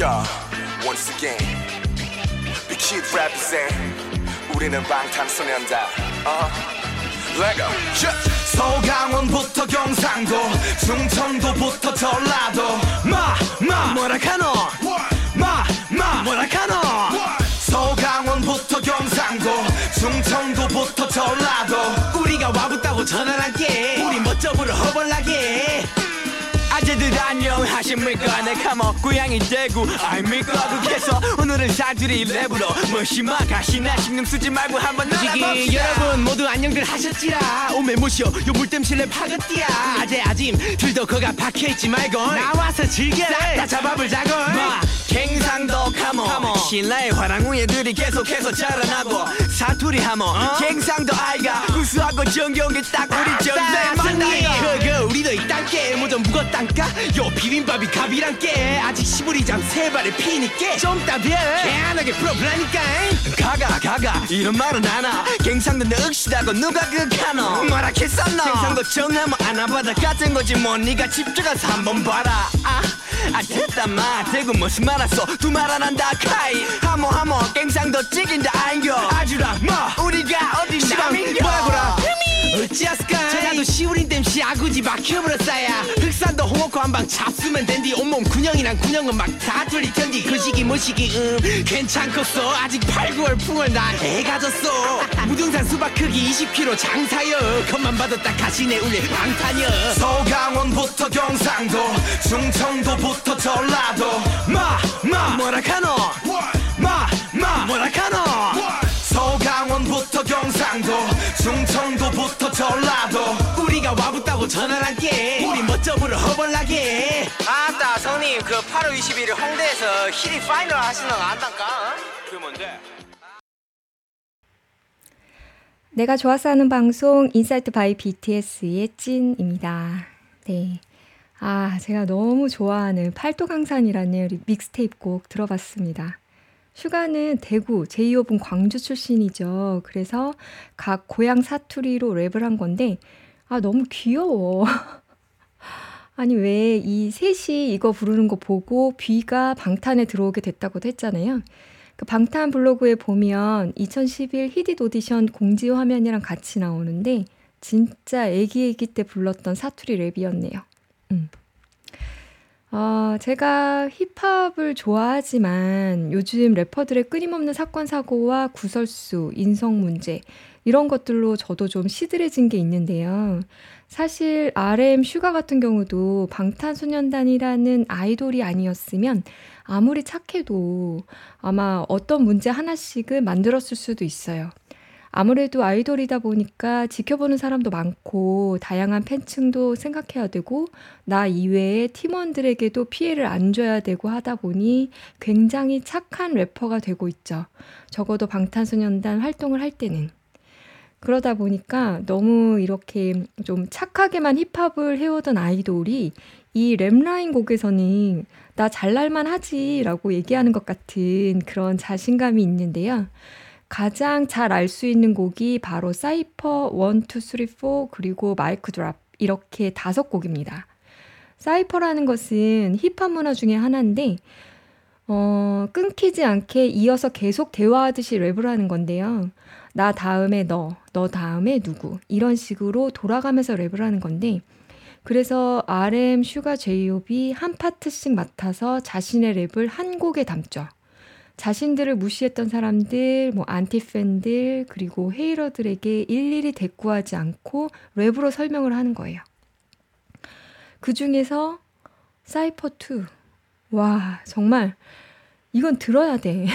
Yeah, once again, Big Hit represent. 우리는 방탄소년단. Lego. 서울 강원부터 경상도, 충청도부터 전라도. 마 뭐라카노? 마 뭐라카노? 서울 강원부터 경상도, 충청도부터 전라도. 우리가 와붙다고 전환할게. 우리 멋져보러 허벌나게. 아재들 안녕하십니까. 내 카모 고양이 대구 아닙니까. 그래서 오늘은 사투리 랩으로 무심하가 신나신경 쓰지 말고 한번 놀아봅시다. 여러분 모두 안녕들 하셨지라. 오메 모시오 요 물땜실내 파그띠야. 아재 아짐 둘도 거가 박혀있지 말고 나와서 즐겨라. 싹다 잡아볼 자고 갱상도 카모 신라의 화랑우 애들이 계속해서 자라나고 사투리 하모 갱상도 아이가 구수하고 정겨운 게딱 우리 정세 만나요. 그거 우리도 이딴 게 모전 묵었단 요 비빔밥이 갑이란께 아직 시부리장 세 발에 피니께 좀 따벼 개안하게 풀어보라니까. 가가 이런 말은 안하. 갱상도 늑시다고 누가 극하노 뭐라 했었노. 갱상도 정하면 안아봐다 같은 거지 뭐. 니가 집중해서 한번 봐라. 아 됐다 마 대구 무슨 말았어. 두 말 안 한다 카이 하모 갱상도 찍인다 안겨 아주라 뭐 우리가 어디 남인겨 뭐라고라 어찌하스까. 전라도 시우린 댐시 아구지 막혀버렸어야. 흑산도 홍어코 한방 잡수면 된디. 온몸 군형이랑 군형은 막 다 돌리던디. 그시기 모시기 괜찮겠어. 아직 8,9월 풍을 나 애가 졌어. 무등산 수박 크기 20kg 장사여. 겉만 봐도 딱 가시네 울레 방탄여. 서강원부터 경상도, 충청도부터 전라도. 마 뭐라카노? 마 뭐라카노? 서강원부터 경상도, 충청도부터 전라도. 우리가 와붙다고 전화할게. 우리 멋져보러 허벌나게. 아따 성님 그 8월 21일 홍대에서 히리 파이널 하시는 거 안단까? 그 뭔데? 내가 좋아서 하는 방송 인사이트 바이 BTS의 찐입니다. 네, 제가 너무 좋아하는 팔도강산이라는 믹스테이프 곡 들어봤습니다. 슈가는 대구, 제이홉은 광주 출신이죠. 그래서 각 고향 사투리로 랩을 한 건데 너무 귀여워. 아니 왜 이 셋이 이거 부르는 거 보고 귀가 방탄에 들어오게 됐다고도 했잖아요. 그 방탄 블로그에 보면 2011 히딧 오디션 공지 화면이랑 같이 나오는데 진짜 애기 때 불렀던 사투리 랩이었네요. 제가 힙합을 좋아하지만 요즘 래퍼들의 끊임없는 사건 사고와 구설수, 인성 문제 이런 것들로 저도 좀 시들해진 게 있는데요. 사실 RM, 슈가 같은 경우도 방탄소년단이라는 아이돌이 아니었으면 아무리 착해도 아마 어떤 문제 하나씩은 만들었을 수도 있어요. 아무래도 아이돌이다 보니까 지켜보는 사람도 많고 다양한 팬층도 생각해야 되고 나 이외의 팀원들에게도 피해를 안 줘야 되고 하다 보니 굉장히 착한 래퍼가 되고 있죠. 적어도 방탄소년단 활동을 할 때는. 그러다 보니까 너무 이렇게 좀 착하게만 힙합을 해오던 아이돌이 이 랩라인 곡에서는 나 잘날만 하지 라고 얘기하는 것 같은 그런 자신감이 있는데요. 가장 잘 알 수 있는 곡이 바로 사이퍼 1, 2, 3, 4 그리고 마이크 드랍 이렇게 5곡입니다. 사이퍼라는 것은 힙합 문화 중에 하나인데 끊기지 않게 이어서 계속 대화하듯이 랩을 하는 건데요. 나 다음에 너 다음에 누구 이런 식으로 돌아가면서 랩을 하는 건데 그래서 RM, 슈가, 제이홉이 한 파트씩 맡아서 자신의 랩을 한 곡에 담죠. 자신들을 무시했던 사람들, 안티팬들, 그리고 헤이러들에게 일일이 대꾸하지 않고 랩으로 설명을 하는 거예요. 그 중에서 사이퍼2. 와, 정말 이건 들어야 돼.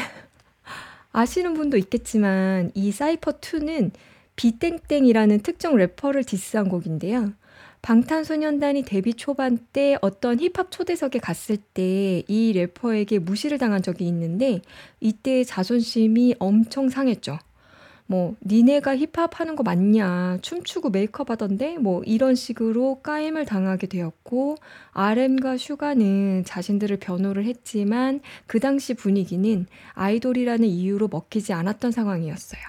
아시는 분도 있겠지만 이 사이퍼2는 Ddaeng이라는 특정 래퍼를 디스한 곡인데요. 방탄소년단이 데뷔 초반 때 어떤 힙합 초대석에 갔을 때 이 래퍼에게 무시를 당한 적이 있는데 이때 자존심이 엄청 상했죠. 니네가 힙합하는 거 맞냐, 춤추고 메이크업 하던데 이런 식으로 까임을 당하게 되었고 RM과 슈가는 자신들을 변호를 했지만 그 당시 분위기는 아이돌이라는 이유로 먹히지 않았던 상황이었어요.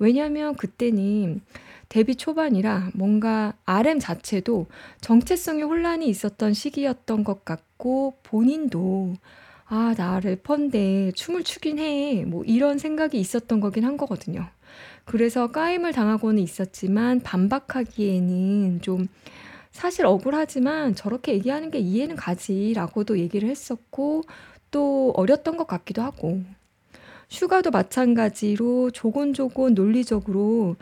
왜냐하면 그때는 데뷔 초반이라 뭔가 RM 자체도 정체성의 혼란이 있었던 시기였던 것 같고 본인도 아, 나 래퍼인데 춤을 추긴 해. 뭐 이런 생각이 있었던 거긴 한 거거든요. 그래서 까임을 당하고는 있었지만 반박하기에는 좀 사실 억울하지만 저렇게 얘기하는 게 이해는 가지라고도 얘기를 했었고 또 어렸던 것 같기도 하고 슈가도 마찬가지로 조곤조곤 논리적으로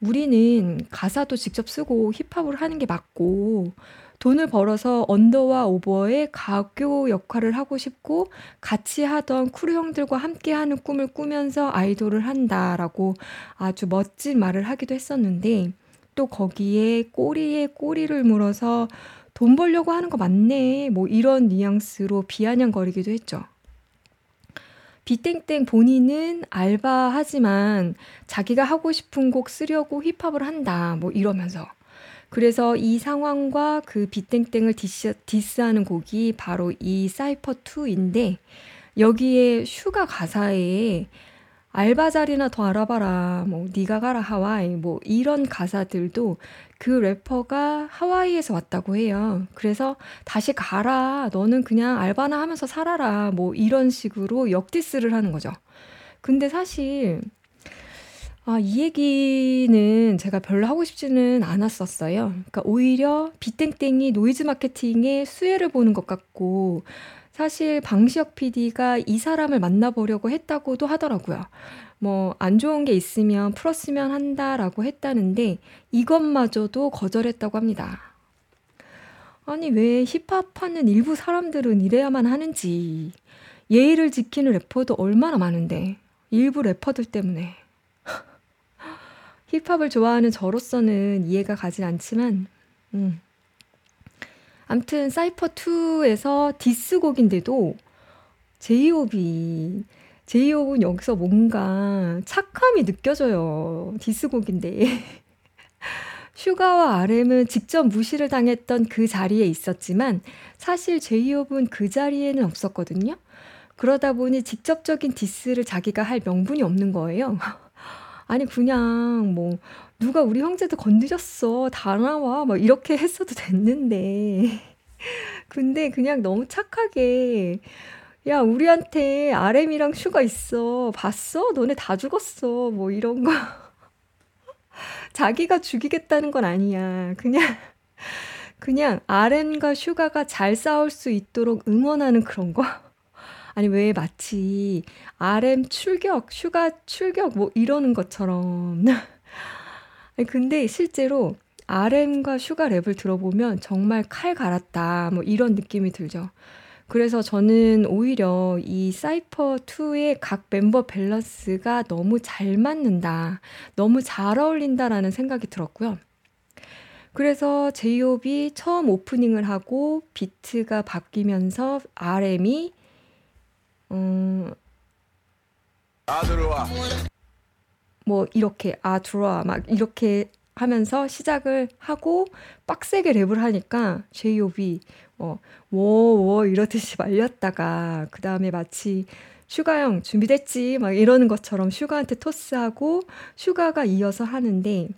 우리는 가사도 직접 쓰고 힙합을 하는 게 맞고 돈을 벌어서 언더와 오버의 가교 역할을 하고 싶고 같이 하던 크루 형들과 함께하는 꿈을 꾸면서 아이돌을 한다라고 아주 멋진 말을 하기도 했었는데 또 거기에 꼬리에 꼬리를 물어서 돈 벌려고 하는 거 맞네 뭐 이런 뉘앙스로 비아냥거리기도 했죠. 비땡땡 본인은 알바하지만 자기가 하고 싶은 곡 쓰려고 힙합을 한다 뭐 이러면서 그래서 이 상황과 그 비땡땡을 디스하는 곡이 바로 이 사이퍼2인데 여기에 슈가 가사에 알바 자리나 더 알아봐라, 뭐 네가 가라 하와이 뭐 이런 가사들도 그 래퍼가 하와이에서 왔다고 해요. 그래서 다시 가라, 너는 그냥 알바나 하면서 살아라 뭐 이런 식으로 역디스를 하는 거죠. 근데 사실 아, 이 얘기는 제가 별로 하고 싶지는 않았었어요. 그러니까 오히려 비땡땡이 노이즈 마케팅에 수혜를 보는 것 같고 사실 방시혁 PD가 이 사람을 만나보려고 했다고도 하더라고요. 뭐 안 좋은 게 있으면 풀었으면 한다라고 했다는데 이것마저도 거절했다고 합니다. 아니 왜 힙합하는 일부 사람들은 이래야만 하는지 예의를 지키는 래퍼도 얼마나 많은데 일부 래퍼들 때문에 힙합을 좋아하는 저로서는 이해가 가진 않지만 암튼 사이퍼2에서 디스곡인데도 제이홉은 여기서 뭔가 착함이 느껴져요. 디스곡인데 슈가와 RM은 직접 무시를 당했던 그 자리에 있었지만 사실 제이홉은 그 자리에는 없었거든요. 그러다 보니 직접적인 디스를 자기가 할 명분이 없는 거예요. 아니 그냥 뭐 누가 우리 형제들 건드렸어 다 나와 막 이렇게 했어도 됐는데 근데 그냥 너무 착하게 야 우리한테 RM이랑 슈가 있어 봤어? 너네 다 죽었어 뭐 이런 거 자기가 죽이겠다는 건 아니야 그냥 RM과 슈가가 잘 싸울 수 있도록 응원하는 그런 거 아니 왜 마치 RM 출격, 슈가 출격 뭐 이러는 것처럼 아니, 근데 실제로 RM과 슈가 랩을 들어보면 정말 칼 갈았다 뭐 이런 느낌이 들죠. 그래서 저는 오히려 이 사이퍼2의 각 멤버 밸런스가 너무 잘 맞는다, 너무 잘 어울린다라는 생각이 들었고요. 그래서 제이홉이 처음 오프닝을 하고 비트가 바뀌면서 RM이 뭐 이렇게 아 들어와 막 이렇게 하면서 시작을 하고 빡세게 랩을 하니까 제이홉이 워워 이러듯이 말렸다가 그 다음에 마치 슈가 형 준비됐지 막 이러는 것처럼 슈가한테 토스하고 슈가가 이어서 하는데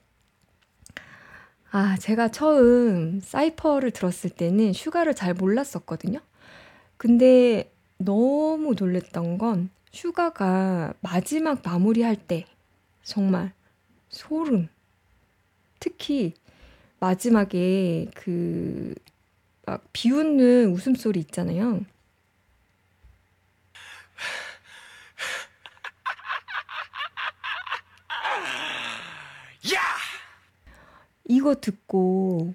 아 제가 처음 사이퍼를 들었을 때는 슈가를 잘 몰랐었거든요. 근데 너무 놀랬던 건 슈가가 마지막 마무리할 때 정말 소름. 특히 마지막에 그 막 비웃는 웃음소리 있잖아요. 야! 이거 듣고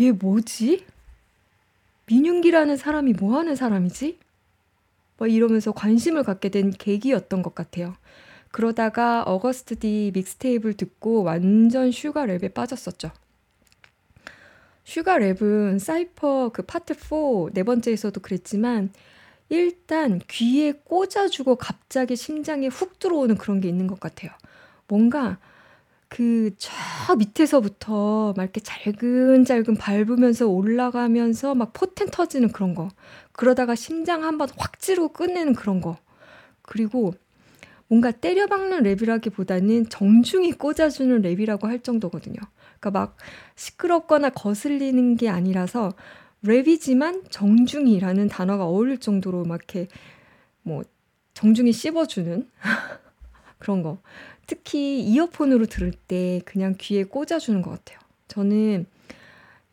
얘 뭐지? 민윤기라는 사람이 뭐 하는 사람이지? 이러면서 관심을 갖게 된 계기였던 것 같아요. 그러다가 어거스트 D 믹스테이프를 듣고 완전 슈가 랩에 빠졌었죠. 슈가 랩은 사이퍼 그 파트 4 네 번째에서도 그랬지만 일단 귀에 꽂아주고 갑자기 심장에 훅 들어오는 그런 게 있는 것 같아요. 뭔가 그 저 밑에서부터 막 이렇게 잘근잘근 밟으면서 올라가면서 막 포텐 터지는 그런 거. 그러다가 심장 한 번 확 찌르고 끝내는 그런 거. 그리고 뭔가 때려박는 랩이라기보다는 정중히 꽂아주는 랩이라고 할 정도거든요. 그러니까 막 시끄럽거나 거슬리는 게 아니라서 랩이지만 정중히라는 단어가 어울릴 정도로 막 이렇게 뭐 정중히 씹어주는 그런 거. 특히 이어폰으로 들을 때 그냥 귀에 꽂아주는 것 같아요. 저는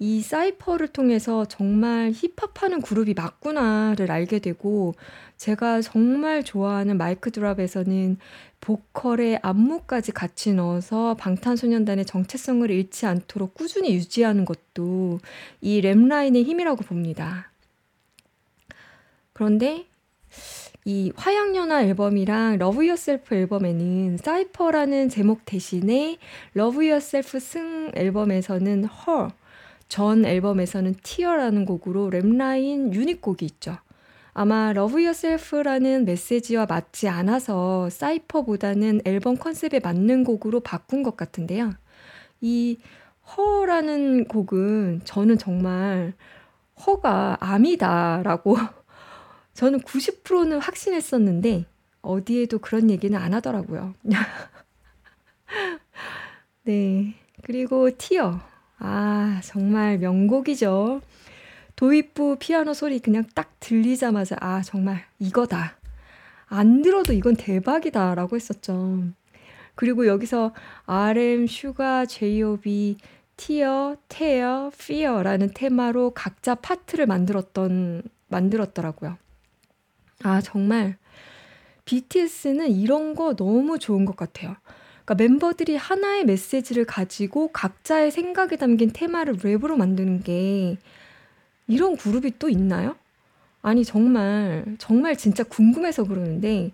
이 사이퍼를 통해서 정말 힙합하는 그룹이 맞구나를 알게 되고, 제가 정말 좋아하는 마이크 드랍에서는 보컬에 안무까지 같이 넣어서 방탄소년단의 정체성을 잃지 않도록 꾸준히 유지하는 것도 이 랩라인의 힘이라고 봅니다. 그런데 이 화양연화 앨범이랑 Love Yourself 앨범에는 사이퍼라는 제목 대신에 Love Yourself 승 앨범에서는 Her, 전 앨범에서는 Tear라는 곡으로 랩라인 유닛곡이 있죠. 아마 Love Yourself라는 메시지와 맞지 않아서 사이퍼보다는 앨범 컨셉에 맞는 곡으로 바꾼 것 같은데요. 이 허라는 곡은 저는 정말 허가 암이다라고 저는 90%는 확신했었는데 어디에도 그런 얘기는 안 하더라고요. 네, 그리고 Tear. 아, 정말 명곡이죠. 도입부 피아노 소리 그냥 딱 들리자마자 아, 정말 이거다. 안 들어도 이건 대박이다 라고 했었죠. 그리고 여기서 RM, 슈가, 제이홉이 Tear, Tear, Fear라는 테마로 각자 파트를 만들었더라고요. 아, 정말 BTS는 이런 거 너무 좋은 것 같아요. 그러니까 멤버들이 하나의 메시지를 가지고 각자의 생각에 담긴 테마를 랩으로 만드는 게 이런 그룹이 또 있나요? 아니 정말 진짜 궁금해서 그러는데,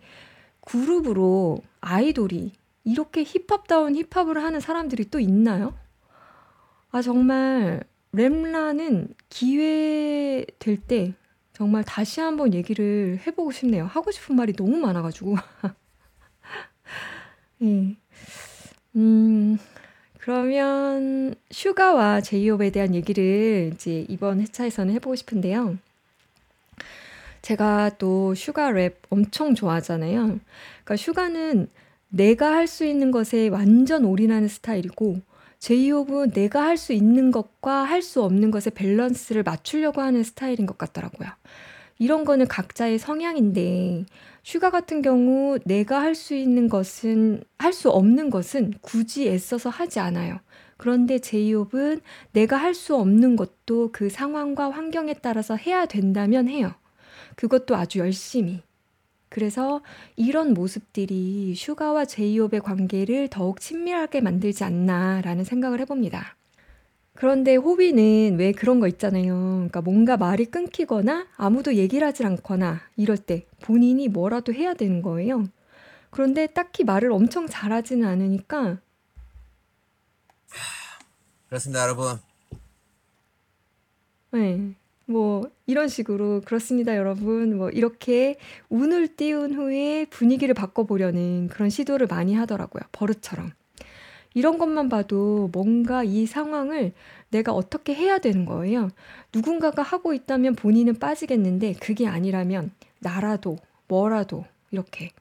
그룹으로 아이돌이 이렇게 힙합다운 힙합을 하는 사람들이 또 있나요? 아 정말 랩라는 기회 될 때 정말 다시 한번 얘기를 해보고 싶네요. 하고 싶은 말이 너무 많아가지고. 네. 그러면 슈가와 제이홉에 대한 얘기를 이제 이번 회차에서는 해보고 싶은데요. 제가 또 슈가 랩 엄청 좋아하잖아요. 그러니까 슈가는 내가 할 수 있는 것에 완전 올인하는 스타일이고, 제이홉은 내가 할 수 있는 것과 할 수 없는 것의 밸런스를 맞추려고 하는 스타일인 것 같더라고요. 이런 거는 각자의 성향인데, 슈가 같은 경우 내가 할 수 있는 것은, 할 수 없는 것은 굳이 애써서 하지 않아요. 그런데 제이홉은 내가 할 수 없는 것도 그 상황과 환경에 따라서 해야 된다면 해요. 그것도 아주 열심히. 그래서 이런 모습들이 슈가와 제이홉의 관계를 더욱 친밀하게 만들지 않나라는 생각을 해봅니다. 그런데 호비는 왜 그런 거 있잖아요. 그러니까 뭔가 말이 끊기거나 아무도 얘기를 하질 않거나 이럴 때 본인이 뭐라도 해야 되는 거예요. 그런데 딱히 말을 엄청 잘하지는 않으니까. 그렇습니다, 여러분. 네, 뭐 이런 식으로 그렇습니다, 여러분. 뭐 이렇게 운을 띄운 후에 분위기를 바꿔보려는 그런 시도를 많이 하더라고요. 버릇처럼. 이런 것만 봐도 뭔가 이 상황을 내가 어떻게 해야 되는 거예요. 누군가가 하고 있다면 본인은 빠지겠는데 그게 아니라면 나라도 뭐라도 이렇게.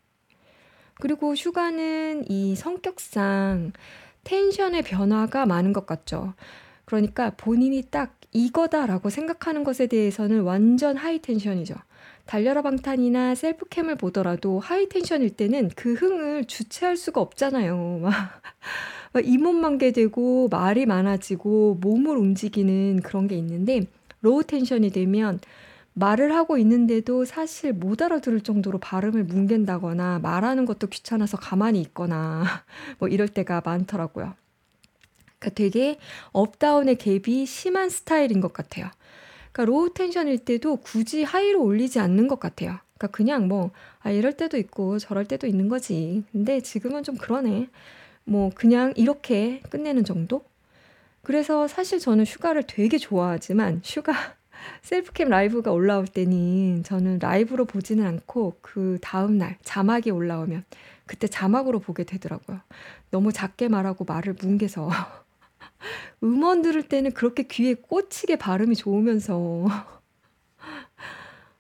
그리고 슈가는 이 성격상 텐션의 변화가 많은 것 같죠. 그러니까 본인이 딱 이거다라고 생각하는 것에 대해서는 완전 하이 텐션이죠. 달려라 방탄이나 셀프캠을 보더라도 하이 텐션일 때는 그 흥을 주체할 수가 없잖아요. 막 이몸만개 되고 말이 많아지고 몸을 움직이는 그런 게 있는데, 로우 텐션이 되면 말을 하고 있는데도 사실 못 알아들을 정도로 발음을 뭉갠다거나 말하는 것도 귀찮아서 가만히 있거나 뭐 이럴 때가 많더라고요. 그러니까 되게 업다운의 갭이 심한 스타일인 것 같아요. 그러니까 로우 텐션일 때도 굳이 하이로 올리지 않는 것 같아요. 그러니까 그냥 뭐 아, 이럴 때도 있고 저럴 때도 있는 거지. 근데 지금은 좀 그러네. 뭐 그냥 이렇게 끝내는 정도? 그래서 사실 저는 슈가를 되게 좋아하지만 슈가 셀프캠 라이브가 올라올 때는 저는 라이브로 보지는 않고 그 다음날 자막이 올라오면 그때 자막으로 보게 되더라고요. 너무 작게 말하고 말을 뭉개서. 음원 들을 때는 그렇게 귀에 꽂히게 발음이 좋으면서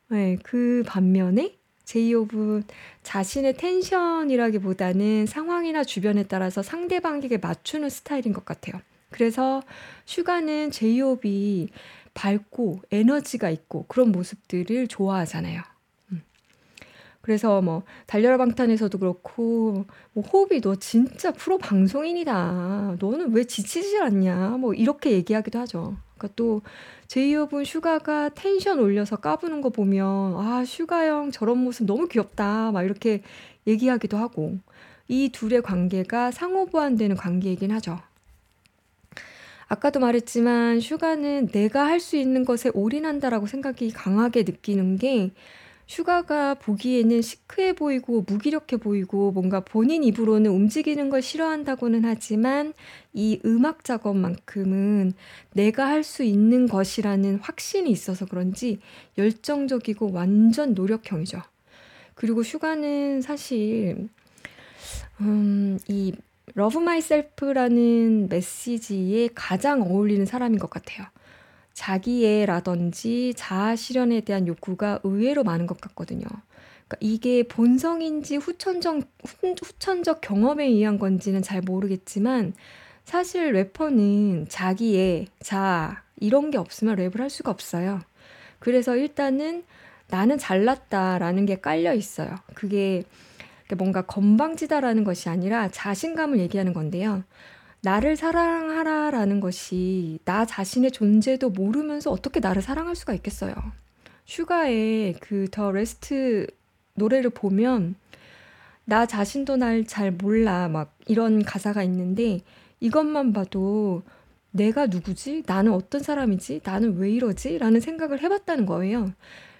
네, 그 반면에 제이홉은 자신의 텐션이라기보다는 상황이나 주변에 따라서 상대방에게 맞추는 스타일인 것 같아요. 그래서 슈가는 제이홉이 밝고 에너지가 있고 그런 모습들을 좋아하잖아요. 그래서 뭐 달려라 방탄에서도 그렇고 뭐 호비 너 진짜 프로 방송인이다. 너는 왜 지치질 않냐. 뭐 이렇게 얘기하기도 하죠. 그러니까 또 제이홉은 슈가가 텐션 올려서 까부는 거 보면 아 슈가 형 저런 모습 너무 귀엽다. 막 이렇게 얘기하기도 하고 이 둘의 관계가 상호 보완되는 관계이긴 하죠. 아까도 말했지만 슈가는 내가 할 수 있는 것에 올인한다라고 생각이 강하게 느끼는 게 슈가가 보기에는 시크해 보이고 무기력해 보이고 뭔가 본인 입으로는 움직이는 걸 싫어한다고는 하지만 이 음악 작업만큼은 내가 할 수 있는 것이라는 확신이 있어서 그런지 열정적이고 완전 노력형이죠. 그리고 슈가는 사실 이 Love Myself라는 메시지에 가장 어울리는 사람인 것 같아요. 자기애라든지 자아 실현에 대한 욕구가 의외로 많은 것 같거든요. 그러니까 이게 본성인지 후천적 경험에 의한 건지는 잘 모르겠지만 사실 래퍼는 자기애, 자아 이런 게 없으면 랩을 할 수가 없어요. 그래서 일단은 나는 잘났다라는 게 깔려 있어요. 그게 뭔가 건방지다라는 것이 아니라 자신감을 얘기하는 건데요. 나를 사랑하라라는 것이 나 자신의 존재도 모르면서 어떻게 나를 사랑할 수가 있겠어요. 슈가의 그 더 레스트 노래를 보면 나 자신도 날 잘 몰라 막 이런 가사가 있는데 이것만 봐도 내가 누구지? 나는 어떤 사람이지? 나는 왜 이러지? 라는 생각을 해봤다는 거예요.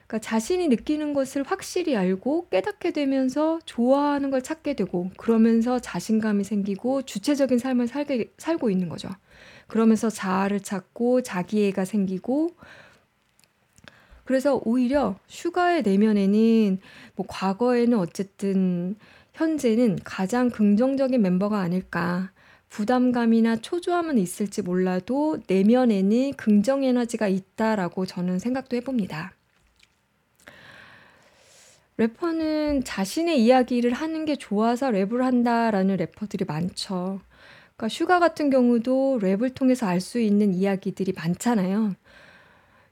그러니까 자신이 느끼는 것을 확실히 알고 깨닫게 되면서 좋아하는 걸 찾게 되고 그러면서 자신감이 생기고 주체적인 삶을 살고 있는 거죠. 그러면서 자아를 찾고 자기애가 생기고 그래서 오히려 슈가의 내면에는 뭐 과거에는 어쨌든 현재는 가장 긍정적인 멤버가 아닐까 부담감이나 초조함은 있을지 몰라도 내면에는 긍정 에너지가 있다라고 저는 생각도 해봅니다. 래퍼는 자신의 이야기를 하는 게 좋아서 랩을 한다라는 래퍼들이 많죠. 그러니까 슈가 같은 경우도 랩을 통해서 알 수 있는 이야기들이 많잖아요.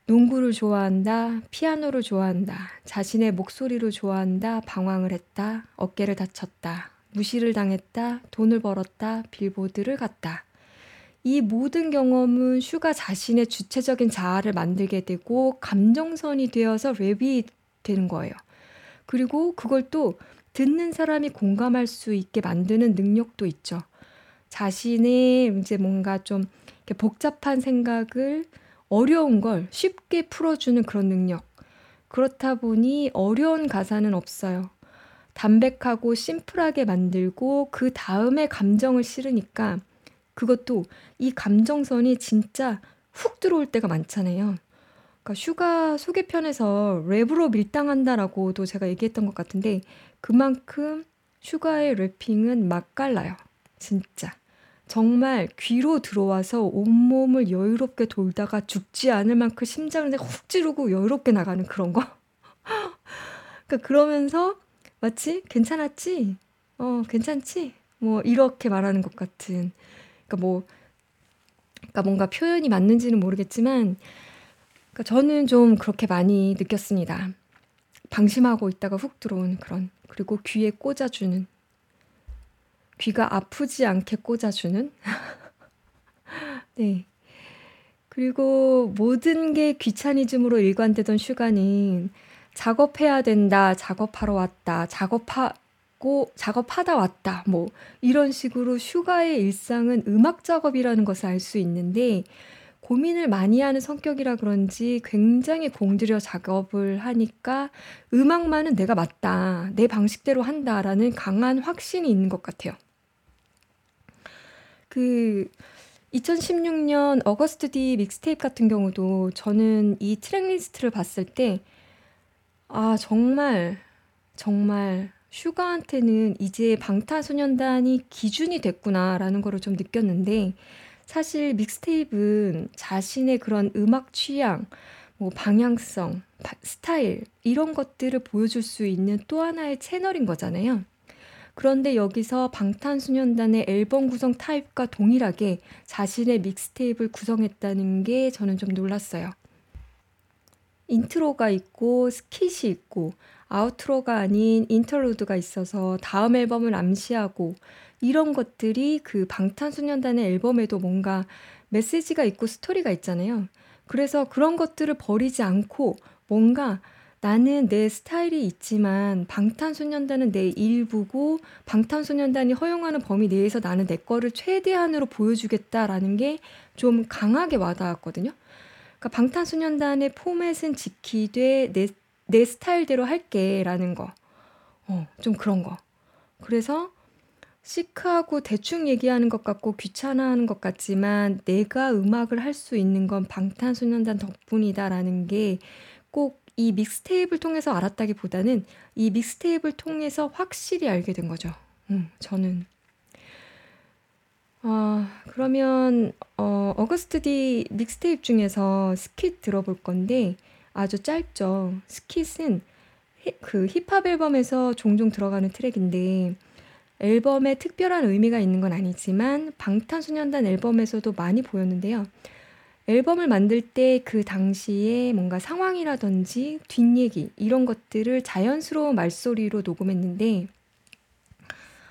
농구를 좋아한다, 피아노를 좋아한다, 자신의 목소리를 좋아한다, 방황을 했다, 어깨를 다쳤다, 무시를 당했다, 돈을 벌었다, 빌보드를 갔다. 이 모든 경험은 슈가 자신의 주체적인 자아를 만들게 되고 감정선이 되어서 랩이 되는 거예요. 그리고 그걸 또 듣는 사람이 공감할 수 있게 만드는 능력도 있죠. 자신의 이제 뭔가 좀 이렇게 복잡한 생각을 어려운 걸 쉽게 풀어주는 그런 능력. 그렇다 보니 어려운 가사는 없어요. 담백하고 심플하게 만들고 그 다음에 감정을 실으니까 그것도 이 감정선이 진짜 훅 들어올 때가 많잖아요. 그러니까 슈가 소개편에서 랩으로 밀당한다라고도 제가 얘기했던 것 같은데 그만큼 슈가의 랩핑은 맛깔나요. 진짜. 정말 귀로 들어와서 온몸을 여유롭게 돌다가 죽지 않을 만큼 심장을 훅 찌르고 여유롭게 나가는 그런 거. 그러니까 그러면서 마치 괜찮았지? 괜찮지? 뭐 이렇게 말하는 것 같은. 그러니까 뭔가 표현이 맞는지는 모르겠지만 그러니까 저는 좀 그렇게 많이 느꼈습니다. 방심하고 있다가 훅 들어오는 그런 그리고 귀에 꽂아주는 귀가 아프지 않게 꽂아주는 네 그리고 모든 게 귀차니즘으로 일관되던 슈가는 작업해야 된다, 작업하러 왔다, 작업하다 왔다 뭐 이런 식으로 슈가의 일상은 음악 작업이라는 것을 알 수 있는데 고민을 많이 하는 성격이라 그런지 굉장히 공들여 작업을 하니까 음악만은 내가 맞다, 내 방식대로 한다라는 강한 확신이 있는 것 같아요. 2016년 August D 믹스테이프 같은 경우도 저는 이 트랙리스트를 봤을 때 아 정말 슈가한테는 이제 방탄소년단이 기준이 됐구나라는 거를 좀 느꼈는데 사실 믹스테이프는 자신의 그런 음악 취향, 뭐 방향성, 스타일 이런 것들을 보여줄 수 있는 또 하나의 채널인 거잖아요. 그런데 여기서 방탄소년단의 앨범 구성 타입과 동일하게 자신의 믹스테이프를 구성했다는 게 저는 좀 놀랐어요. 인트로가 있고 스킷이 있고 아우트로가 아닌 인터루드가 있어서 다음 앨범을 암시하고 이런 것들이 그 방탄소년단의 앨범에도 뭔가 메시지가 있고 스토리가 있잖아요. 그래서 그런 것들을 버리지 않고 뭔가 나는 내 스타일이 있지만 방탄소년단은 내 일부고 방탄소년단이 허용하는 범위 내에서 나는 내 거를 최대한으로 보여주겠다라는 게 좀 강하게 와닿았거든요. 그러니까 방탄소년단의 포맷은 지키되 내 스타일대로 할게 라는 거. 좀 그런 거. 그래서 시크하고 대충 얘기하는 것 같고 귀찮아하는 것 같지만 내가 음악을 할 수 있는 건 방탄소년단 덕분이다라는 게 꼭 이 믹스테이프를 통해서 알았다기보다는 이 믹스테이프를 통해서 확실히 알게 된 거죠. 저는. 그러면 어거스트 D 믹스테이프 중에서 스킷 들어볼 건데 아주 짧죠. 스킷은 그 힙합 앨범에서 종종 들어가는 트랙인데 앨범에 특별한 의미가 있는 건 아니지만 방탄소년단 앨범에서도 많이 보였는데요. 앨범을 만들 때 그 당시에 뭔가 상황이라든지 뒷얘기 이런 것들을 자연스러운 말소리로 녹음했는데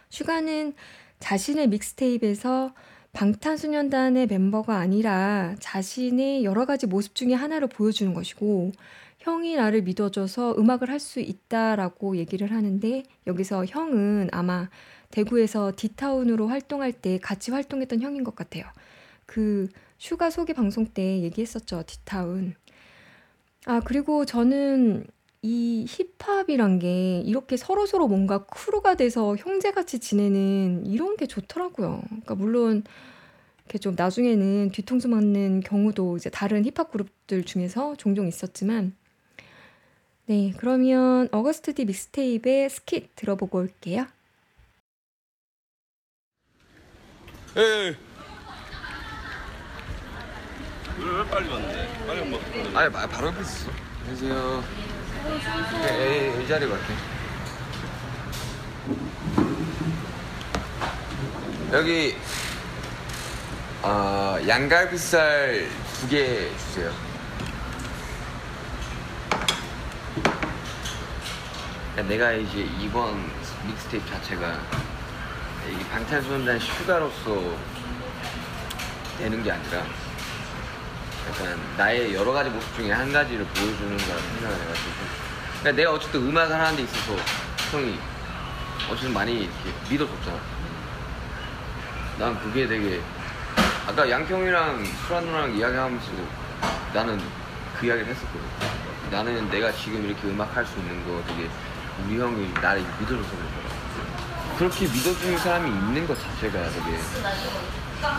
슈가는 자신의 믹스테이프에서 방탄소년단의 멤버가 아니라 자신의 여러 가지 모습 중에 하나를 보여주는 것이고 형이 나를 믿어줘서 음악을 할 수 있다라고 얘기를 하는데 여기서 형은 아마 대구에서 디타운으로 활동할 때 같이 활동했던 형인 것 같아요. 그 슈가 소개 방송 때 얘기했었죠. 디타운. 그리고 저는 이 힙합이란 게 이렇게 서로서로 뭔가 크루가 돼서 형제같이 지내는 이런 게 좋더라고요. 그러니까 물론 이렇게 좀 나중에는 뒤통수 맞는 경우도 이제 다른 힙합 그룹들 중에서 종종 있었지만 네, 그러면 어거스트 D 믹스테이프의 스킷 들어보고 올게요. 에이. 왜 빨리 왔네? 빨리 온 거 같은데. 아니, 바로 옆에 있었어. 안녕하세요. 에이, 이 자리 갈게. 여기 양갈비살 2개 주세요. 내가 이제 이번 믹스테이프 자체가 이 방탄소년단 슈가로서 되는 게 아니라 약간 나의 여러 가지 모습 중에 한 가지를 보여주는 거라고 생각을 해가지고 그러니까 내가 어쨌든 음악을 하는 데 있어서 형이 어쨌든 많이 이렇게 믿어줬잖아. 난 그게 되게 아까 양평이랑 수란누랑 이야기하면서 나는 그 이야기를 했었거든. 나는 내가 지금 이렇게 음악할 수 있는 거 되게 우리 형이 나를 믿어줘서 그래. 그렇게 믿어주는 사람이 있는 것 자체가 되게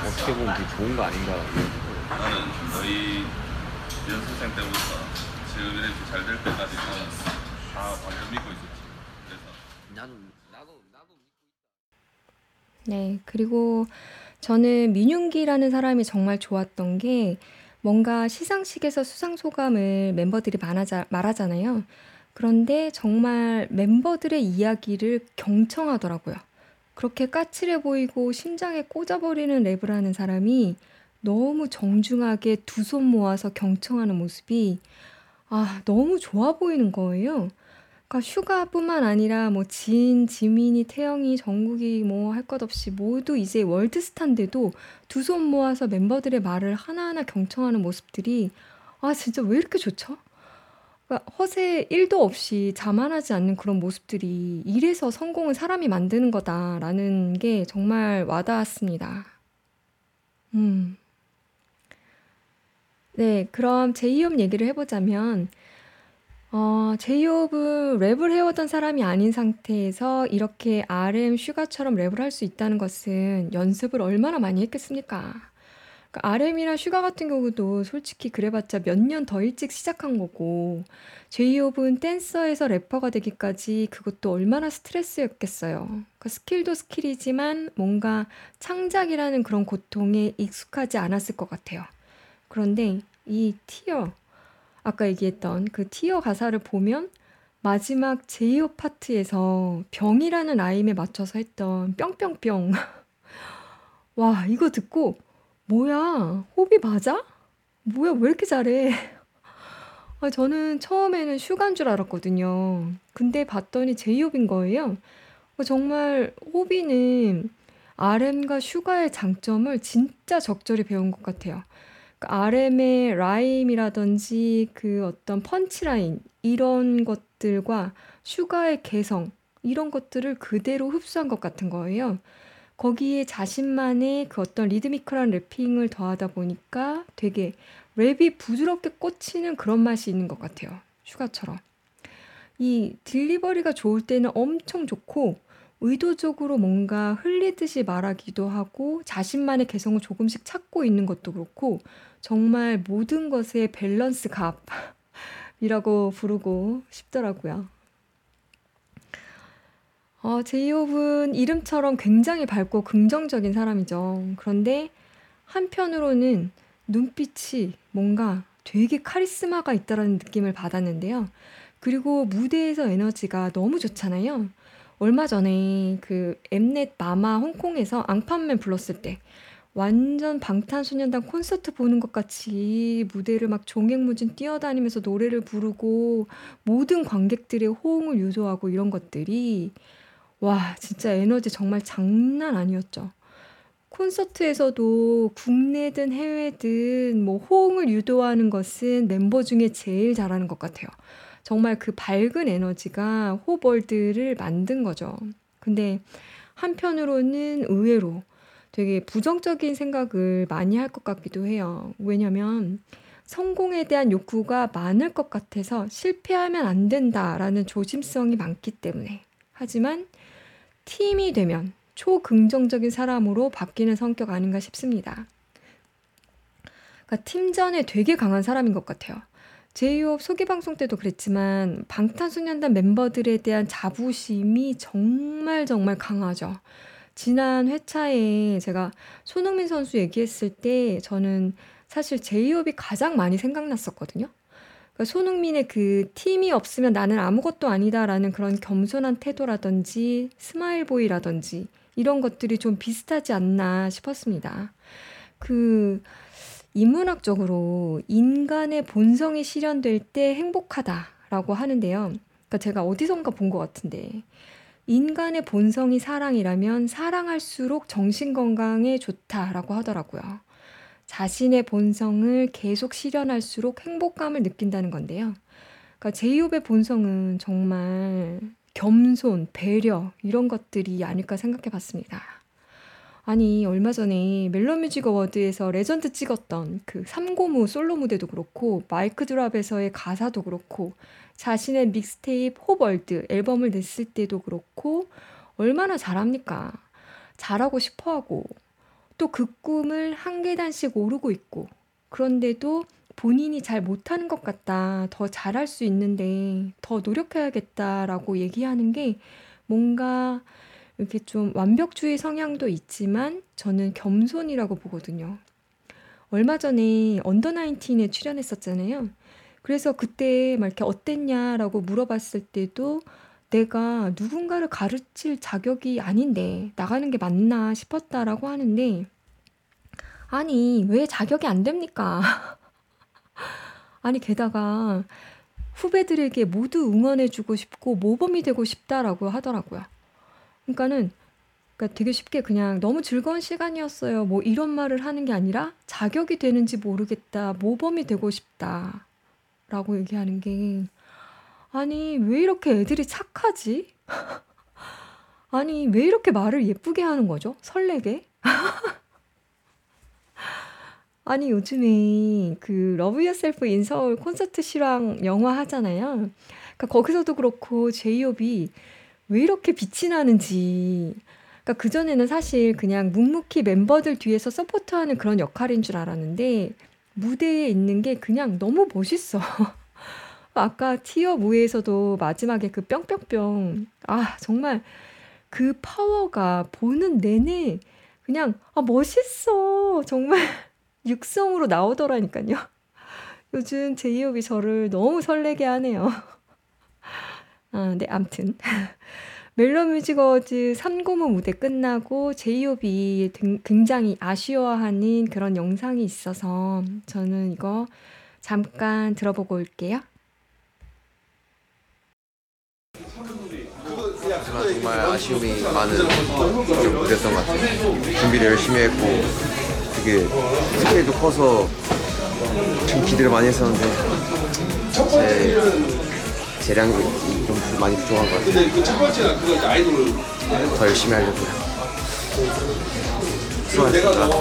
어떻게 보면 되게 좋은 거 아닌가. 나는 너희 연습생 때부터 지금 이렇게 잘 될 때까지 다 완전 믿고 있었지. 그래서 나도 믿고 있다. 네, 그리고 저는 민윤기라는 사람이 정말 좋았던 게 뭔가 시상식에서 수상소감을 멤버들이 말하잖아요. 그런데 정말 멤버들의 이야기를 경청하더라고요. 그렇게 까칠해 보이고 심장에 꽂아버리는 랩을 하는 사람이 너무 정중하게 두 손 모아서 경청하는 모습이 너무 좋아 보이는 거예요. 그러니까 슈가뿐만 아니라 뭐 진, 지민이, 태영이, 정국이 뭐 할 것 없이 모두 이제 월드스타인데도 두 손 모아서 멤버들의 말을 하나하나 경청하는 모습들이 진짜 왜 이렇게 좋죠? 그러니까 허세 1도 없이 자만하지 않는 그런 모습들이 이래서 성공은 사람이 만드는 거다라는 게 정말 와닿았습니다. 네, 그럼 제이홉 얘기를 해보자면 제이홉은 랩을 해오던 사람이 아닌 상태에서 이렇게 RM 슈가처럼 랩을 할 수 있다는 것은 연습을 얼마나 많이 했겠습니까? 그러니까 RM이나 슈가 같은 경우도 솔직히 그래봤자 몇 년 더 일찍 시작한 거고 제이홉은 댄서에서 래퍼가 되기까지 그것도 얼마나 스트레스였겠어요. 그러니까 스킬도 스킬이지만 뭔가 창작이라는 그런 고통에 익숙하지 않았을 것 같아요. 그런데 이 티어, 아까 얘기했던 그 티어 가사를 보면 마지막 제이홉 파트에서 병이라는 라임에 맞춰서 했던 뿅뿅뿅 와, 이거 듣고 뭐야, 호비 맞아? 뭐야, 왜 이렇게 잘해? 아, 저는 처음에는 슈가인 줄 알았거든요. 근데 봤더니 제이홉인 거예요. 정말 호비는 RM과 슈가의 장점을 진짜 적절히 배운 것 같아요. RM의 라임이라든지 그 어떤 펀치라인 이런 것들과 슈가의 개성 이런 것들을 그대로 흡수한 것 같은 거예요. 거기에 자신만의 그 어떤 리드미컬한 래핑을 더하다 보니까 되게 랩이 부드럽게 꽂히는 그런 맛이 있는 것 같아요. 슈가처럼. 이 딜리버리가 좋을 때는 엄청 좋고 의도적으로 뭔가 흘리듯이 말하기도 하고 자신만의 개성을 조금씩 찾고 있는 것도 그렇고 정말 모든 것의 밸런스 갑이라고 부르고 싶더라고요. 제이홉은 이름처럼 굉장히 밝고 긍정적인 사람이죠. 그런데 한편으로는 눈빛이 뭔가 되게 카리스마가 있다는 느낌을 받았는데요. 그리고 무대에서 에너지가 너무 좋잖아요. 얼마 전에 그 엠넷 마마 홍콩에서 앙판맨 불렀을 때 완전 방탄소년단 콘서트 보는 것 같이 무대를 막 종횡무진 뛰어다니면서 노래를 부르고 모든 관객들의 호응을 유도하고 이런 것들이 와 진짜 에너지 정말 장난 아니었죠. 콘서트에서도 국내든 해외든 뭐 호응을 유도하는 것은 멤버 중에 제일 잘하는 것 같아요. 정말 그 밝은 에너지가 호벌들을 만든 거죠. 근데 한편으로는 의외로 되게 부정적인 생각을 많이 할 것 같기도 해요. 왜냐면 성공에 대한 욕구가 많을 것 같아서 실패하면 안 된다라는 조심성이 많기 때문에. 하지만 팀이 되면 초긍정적인 사람으로 바뀌는 성격 아닌가 싶습니다. 그러니까 팀전에 되게 강한 사람인 것 같아요. 제이홉 소개방송 때도 그랬지만 방탄소년단 멤버들에 대한 자부심이 정말 정말 강하죠. 지난 회차에 제가 손흥민 선수 얘기했을 때 저는 사실 제이홉이 가장 많이 생각났었거든요. 그러니까 손흥민의 그 팀이 없으면 나는 아무것도 아니다라는 그런 겸손한 태도라든지 스마일보이라든지 이런 것들이 좀 비슷하지 않나 싶었습니다. 그 인문학적으로 인간의 본성이 실현될 때 행복하다라고 하는데요. 그러니까 제가 어디선가 본 것 같은데 인간의 본성이 사랑이라면 사랑할수록 정신건강에 좋다라고 하더라고요. 자신의 본성을 계속 실현할수록 행복감을 느낀다는 건데요. 그러니까 제이홉의 본성은 정말 겸손, 배려 이런 것들이 아닐까 생각해 봤습니다. 아니 얼마 전에 멜론뮤직 어워드에서 레전드 찍었던 그 삼고무 솔로 무대도 그렇고 마이크 드랍에서의 가사도 그렇고 자신의 믹스테이프 호벌드 앨범을 냈을 때도 그렇고 얼마나 잘합니까? 잘하고 싶어하고 또 그 꿈을 한 계단씩 오르고 있고 그런데도 본인이 잘 못하는 것 같다. 더 잘할 수 있는데 더 노력해야겠다라고 얘기하는 게 뭔가 이렇게 좀 완벽주의 성향도 있지만 저는 겸손이라고 보거든요. 얼마 전에 언더19에 출연했었잖아요. 그래서 그때 막 이렇게 어땠냐라고 물어봤을 때도 내가 누군가를 가르칠 자격이 아닌데 나가는 게 맞나 싶었다라고 하는데 아니 왜 자격이 안 됩니까? 아니 게다가 후배들에게 모두 응원해주고 싶고 모범이 되고 싶다라고 하더라고요. 그러니까 되게 쉽게 그냥 너무 즐거운 시간이었어요. 뭐 이런 말을 하는 게 아니라 자격이 되는지 모르겠다. 모범이 되고 싶다. 라고 얘기하는 게 아니 왜 이렇게 애들이 착하지? 아니 왜 이렇게 말을 예쁘게 하는 거죠? 설레게? 아니 요즘에 그 Love Yourself in Seoul 콘서트 실황 영화 하잖아요. 그러니까 거기서도 그렇고 제이홉이 왜 이렇게 빛이 나는지 그러니까 그전에는 사실 그냥 묵묵히 멤버들 뒤에서 서포트하는 그런 역할인 줄 알았는데 무대에 있는 게 그냥 너무 멋있어. 아까 티어 무에서도 마지막에 그 뿅뿅뿅 아 정말 그 파워가 보는 내내 그냥 아 멋있어 정말 육성으로 나오더라니까요. 요즘 제이홉이 저를 너무 설레게 하네요. 아, 네, 암튼 멜론 뮤직 어워즈 3고무 무대 끝나고 제이홉이 굉장히 아쉬워하는 그런 영상이 있어서 저는 이거 잠깐 들어보고 올게요. 하지만 정말 아쉬움이 많은 그런 무대였던 것 같아요. 준비를 열심히 했고 되게 스케일도 커서 좀 기대를 많이 했었는데 제 재량이 좀 많이 부족한 것 같아요. 근데 첫 번째는 그거 이제 아이돌 더 열심히 하려고요. 수고하셨습니다.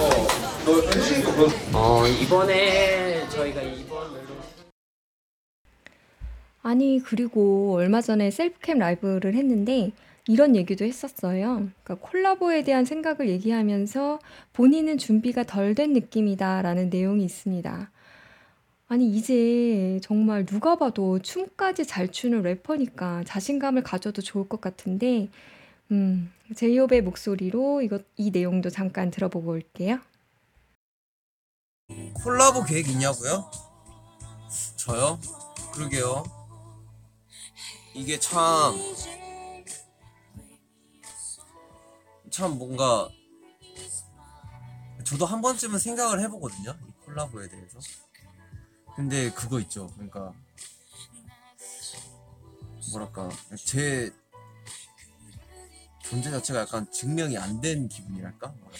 이번에 저희가 아니 그리고 얼마 전에 셀프캠 라이브를 했는데 이런 얘기도 했었어요. 그러니까 콜라보에 대한 생각을 얘기하면서 본인은 준비가 덜 된 느낌이다 라는 내용이 있습니다. 아니 이제 정말 누가 봐도 춤까지 잘 추는 래퍼니까 자신감을 가져도 좋을 것 같은데 제이홉의 목소리로 이 내용도 잠깐 들어보고 올게요. 콜라보 계획 있냐고요? 저요? 그러게요. 이게 참 뭔가 저도 한 번쯤은 생각을 해보거든요, 이 콜라보에 대해서. 근데 그거 있죠, 그러니까 뭐랄까 제 존재 자체가 약간 증명이 안 된 기분이랄까, 뭐랄까.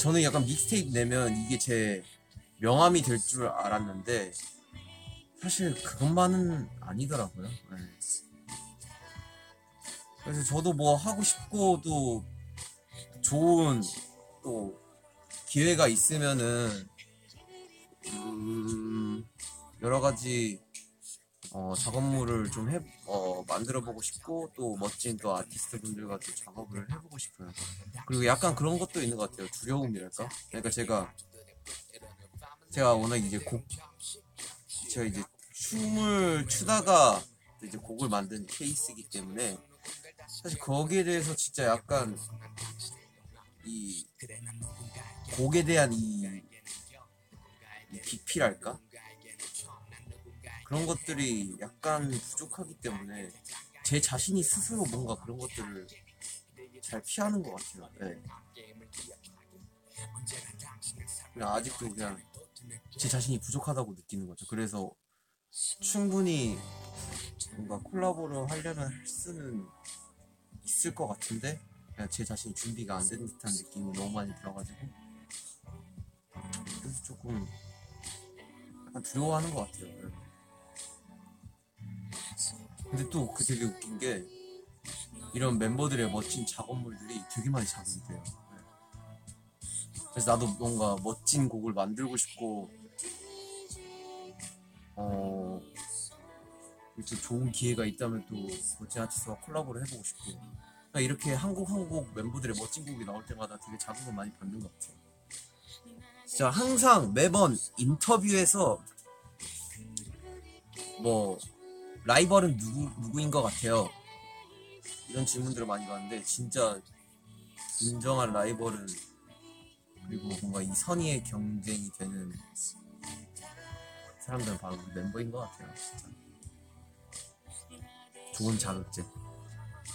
저는 약간 믹스테이프 내면 이게 제 명함이 될 줄 알았는데 사실 그것만은 아니더라고요. 네. 그래서 저도 뭐 하고 싶고 또 좋은 또 기회가 있으면은 여러 가지 작업물을 좀 만들어보고 싶고 또 멋진 또 아티스트 분들과 또 작업을 해보고 싶어요. 그리고 약간 그런 것도 있는 것 같아요. 두려움이랄까? 그러니까 제가 워낙 이제 제가 이제 춤을 추다가 이제 곡을 만든 케이스이기 때문에 사실 거기에 대해서 진짜 약간 이 곡에 대한 이 깊이랄까? 그런 것들이 약간 부족하기 때문에 제 자신이 스스로 뭔가 그런 것들을 잘 피하는 것 같아요. 네. 그냥 아직도 그냥 제 자신이 부족하다고 느끼는 거죠. 그래서 충분히 뭔가 콜라보를 하려면 할 수는 있을 것 같은데 그냥 제 자신이 준비가 안 된 듯한 느낌이 너무 많이 들어가지고 그래서 조금 약간 두려워하는 것 같아요. 근데 또 그 되게 웃긴 게 이런 멤버들의 멋진 작업물들이 되게 많이 작업돼요. 그래서 나도 뭔가 멋진 곡을 만들고 싶고 또 좋은 기회가 있다면 또 멋진 아티스트와 콜라보를 해보고 싶고 그러니까 이렇게 한 곡 한 곡 멤버들의 멋진 곡이 나올 때마다 되게 자극을 많이 받는 것 같아요. 진짜 항상 매번 인터뷰에서 뭐 라이벌은 누구인 것 같아요? 이런 질문들을 많이 받는데 진짜 인정한 라이벌은 그리고 뭔가 이 선의의 경쟁이 되는 사람들은 바로 멤버인 것 같아요. 진짜 좋은 자극제.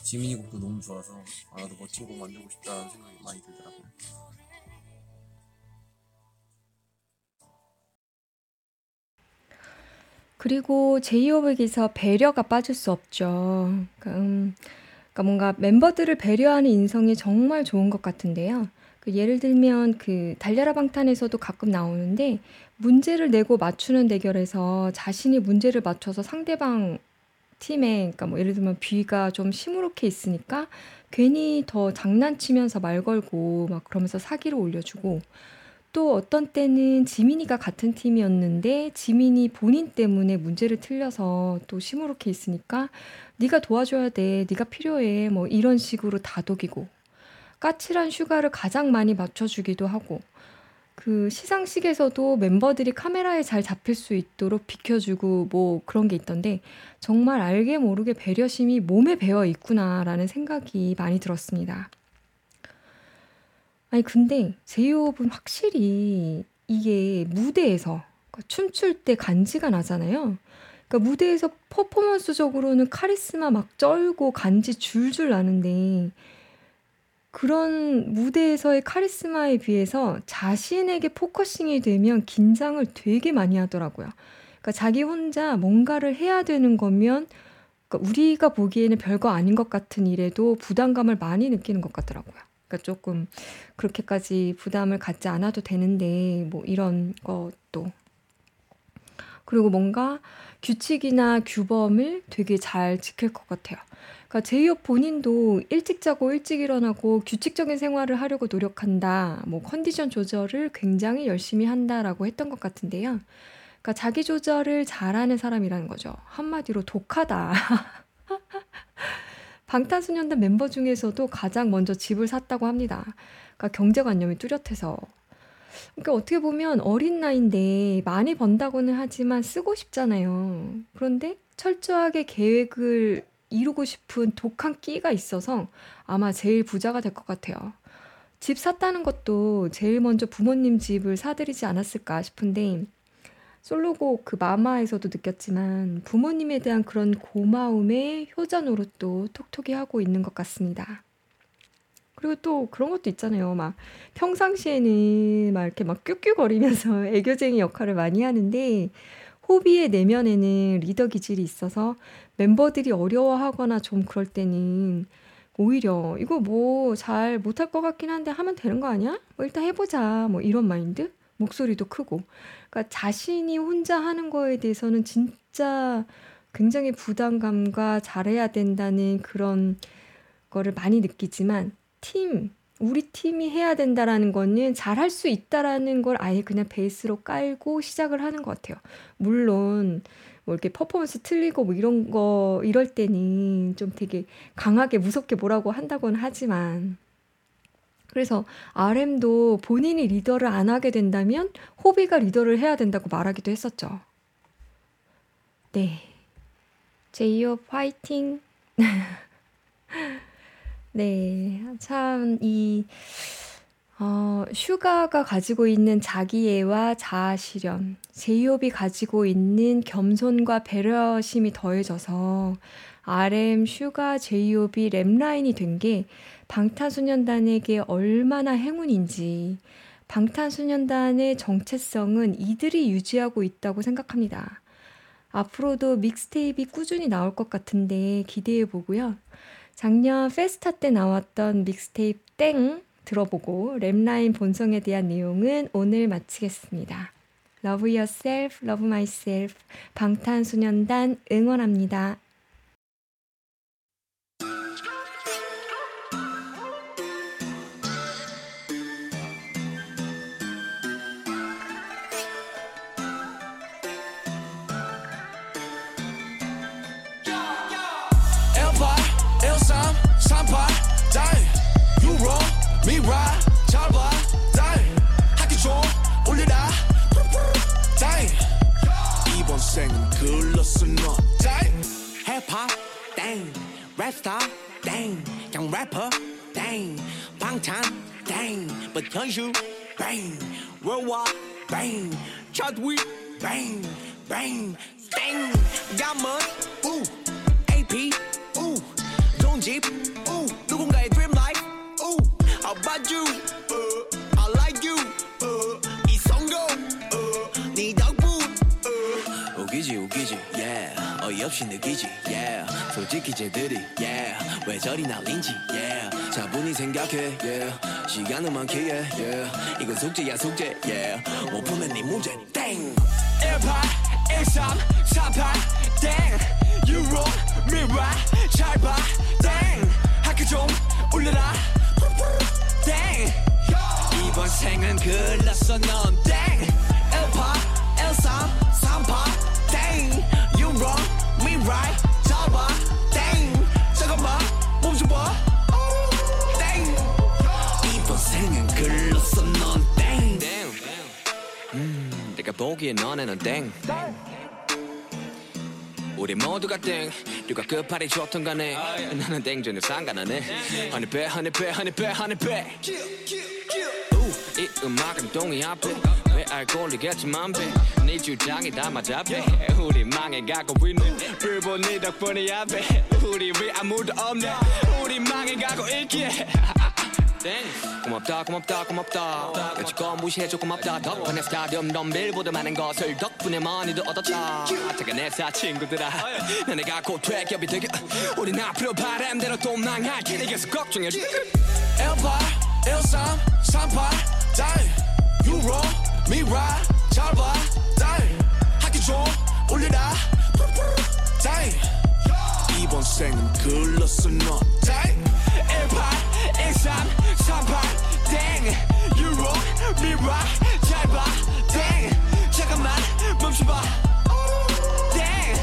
지민이 곡도 너무 좋아서 나도 멋진 곡 만들고 싶다는 생각이 많이 들더라고요. 그리고 제이홉에게서 배려가 빠질 수 없죠. 그러니까 뭔가 멤버들을 배려하는 인성이 정말 좋은 것 같은데요. 예를 들면 달려라 방탄에서도 가끔 나오는데 문제를 내고 맞추는 대결에서 자신이 문제를 맞춰서 상대방 팀에 그러니까 예를 들면 B가 좀 시무룩해 있으니까 괜히 더 장난치면서 말 걸고 막 그러면서 사기를 올려주고 또 어떤 때는 지민이가 같은 팀이었는데 지민이 본인 때문에 문제를 틀려서 또 시무룩해 있으니까 네가 도와줘야 돼, 네가 필요해 뭐 이런 식으로 다독이고 까칠한 슈가를 가장 많이 맞춰주기도 하고 그 시상식에서도 멤버들이 카메라에 잘 잡힐 수 있도록 비켜주고 뭐 그런 게 있던데 정말 알게 모르게 배려심이 몸에 배어 있구나라는 생각이 많이 들었습니다. 아니 근데 제이홉은 확실히 이게 무대에서 그러니까 춤출 때 간지가 나잖아요. 그러니까 무대에서 퍼포먼스적으로는 카리스마 막 쩔고 간지 줄줄 나는데 그런 무대에서의 카리스마에 비해서 자신에게 포커싱이 되면 긴장을 되게 많이 하더라고요. 그러니까 자기 혼자 뭔가를 해야 되는 거면 그러니까 우리가 보기에는 별거 아닌 것 같은 일에도 부담감을 많이 느끼는 것 같더라고요. 그러니까 조금 그렇게까지 부담을 갖지 않아도 되는데 뭐 이런 것도. 그리고 뭔가 규칙이나 규범을 되게 잘 지킬 것 같아요. 그러니까 제이홉 본인도 일찍 자고 일찍 일어나고 규칙적인 생활을 하려고 노력한다. 뭐 컨디션 조절을 굉장히 열심히 한다라고 했던 것 같은데요. 그러니까 자기 조절을 잘하는 사람이라는 거죠. 한마디로 독하다. 방탄소년단 멤버 중에서도 가장 먼저 집을 샀다고 합니다. 그러니까 경제관념이 뚜렷해서. 그러니까 어떻게 보면 어린 나이인데 많이 번다고는 하지만 쓰고 싶잖아요. 그런데 철저하게 계획을 이루고 싶은 독한 끼가 있어서 아마 제일 부자가 될 것 같아요. 집 샀다는 것도 제일 먼저 부모님 집을 사드리지 않았을까 싶은데 솔로곡 그 마마에서도 느꼈지만 부모님에 대한 그런 고마움의 효자노릇 또 톡톡이 하고 있는 것 같습니다. 그리고 또 그런 것도 있잖아요. 막 평상시에는 막 이렇게 막 뀨뀨거리면서 애교쟁이 역할을 많이 하는데 호비의 내면에는 리더 기질이 있어서 멤버들이 어려워하거나 좀 그럴 때는 오히려 이거 뭐 잘 못할 것 같긴 한데 하면 되는 거 아니야? 뭐 일단 해보자 뭐 이런 마인드? 목소리도 크고. 그러니까 자신이 혼자 하는 거에 대해서는 진짜 굉장히 부담감과 잘해야 된다는 그런 거를 많이 느끼지만 우리 팀이 해야 된다라는 거는 잘할 수 있다라는 걸 아예 그냥 베이스로 깔고 시작을 하는 것 같아요. 물론 뭐 이렇게 퍼포먼스 틀리고 뭐 이런 거 이럴 때는 좀 되게 강하게 무섭게 뭐라고 한다고는 하지만 그래서 RM도 본인이 리더를 안 하게 된다면 호비가 리더를 해야 된다고 말하기도 했었죠. 네, 제이홉 화이팅! 네, 참 이 슈가가 가지고 있는 자기애와 자아실현, 제이홉이 가지고 있는 겸손과 배려심이 더해져서 RM, 슈가, 제이홉이 랩라인이 된 게 방탄소년단에게 얼마나 행운인지 방탄소년단의 정체성은 이들이 유지하고 있다고 생각합니다. 앞으로도 믹스테이프가 꾸준히 나올 것 같은데 기대해보고요. 작년 페스타 때 나왔던 믹스테이프 땡 들어보고 랩라인 본성에 대한 내용은 오늘 마치겠습니다. Love Yourself, Love Myself 방탄소년단 응원합니다. Rapstar, dang, young rapper, dang, 방탄, dang, but 현주, bang, worldwide, bang, Chadwick, bang, bang, dang, diamond, ooh, AP, ooh, 종집, ooh, 누군가의 dream life, ooh, how about you, I like you, 이성도, 네 덕분, 웃기지, 웃기지, yeah. 어이없이 느끼지 yeah 솔직히 쟤들이 yeah 왜 저리 날린지 yeah 차분히 생각해 yeah 시간은 많기에 yeah 이건 숙제야 숙제 yeah 못 푸면 네 문제 땡 1파 1삼 4파 땡 You roll me right 잘 봐 땡 학교 좀 올려라 땡 이번 생은 글렀어 넌 땡 1파 1삼 3파 땡 You roll Me right, 잡아, 땡 잠깐만, 멈춰봐 땡 이번 생은 글로써 넌 땡 땡 내가 보기에 너네는 땡 우리 모두가 땡 누가 끝발이 좋던 간에 나는 땡 전혀 상관하네 Honey bae, honey bae, honey bae, honey bae 이 음악은 동의 앞에 왜 알콜이겠지만 네 주장이 다 맞아 우리 망해가고 있는 불보 네 덕분이야 우리 왜 아무도 없네 우리 망해가고 있기에 고맙다 고맙다 고맙다 같이 거 무시해줘 고맙다 덕분에 스타디움 덤빌보다 많은 것을 덕분에 많이도 얻었다 차가내사 친구들아 나 내가 곧 퇴격이 되게 우린 앞으로 바람대로 또 망할 테니 계속 걱정해줘 1파 1삼 3파 Ddaeng You roll me right 잘봐 Ddaeng 학기 좀 올려라 Ddaeng 이번 생은 글렀어 너 Ddaeng 1파 1삼 3파 Ddaeng You roll me right 잘봐 Ddaeng 잠깐만 멈춰봐 Ddaeng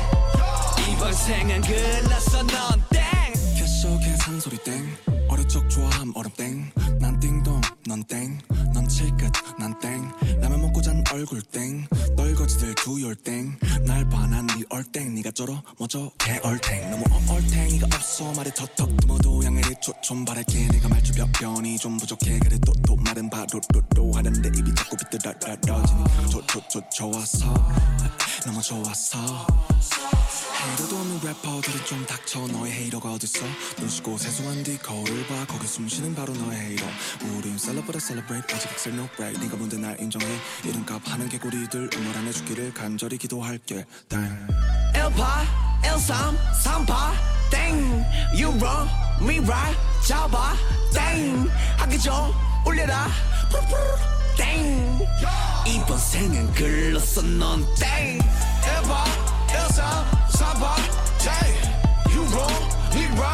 이번 생은 글렀어 넌 Ddaeng 캣속에 상소리 땡 어릴 적 좋아함 얼음 땡난 띵동 넌 땡 넌 칠끝 난 땡 라면 먹고 잔 얼굴 땡 널거지들 두열 땡날 반한 니 얼땡 니가 쩔어 뭐저 개얼땡 너무 얼얼탱이가 없어 말이 턱턱 뜸어도 양해를 좀 바랄게 내가 말투 변변이 좀 부족해 그래 또 말은 바로 또 하는데 입이 자꾸 비뚤어지니 좋아서 너무 좋아서 헤이터도 없는 래퍼들은 좀 닥쳐 너의 헤이터가 어딨어 눈 씻고 세수한 뒤 거울을 봐 거기 숨쉬는 바로 너의 헤이터 우린 celebrate celebrate 아직 엑셀 no break 네가 뭔데 날 인정해 이름값 하는 개구리들 응원 안 해주기를 간절히 기도할게 땡 1파 1삼 3파 땡 You wrong me right 잡아 땡 하기 좀 올려라 땡 이번 생은 글렀어 넌 땡 1파 1삼 3파 땡 You wrong me right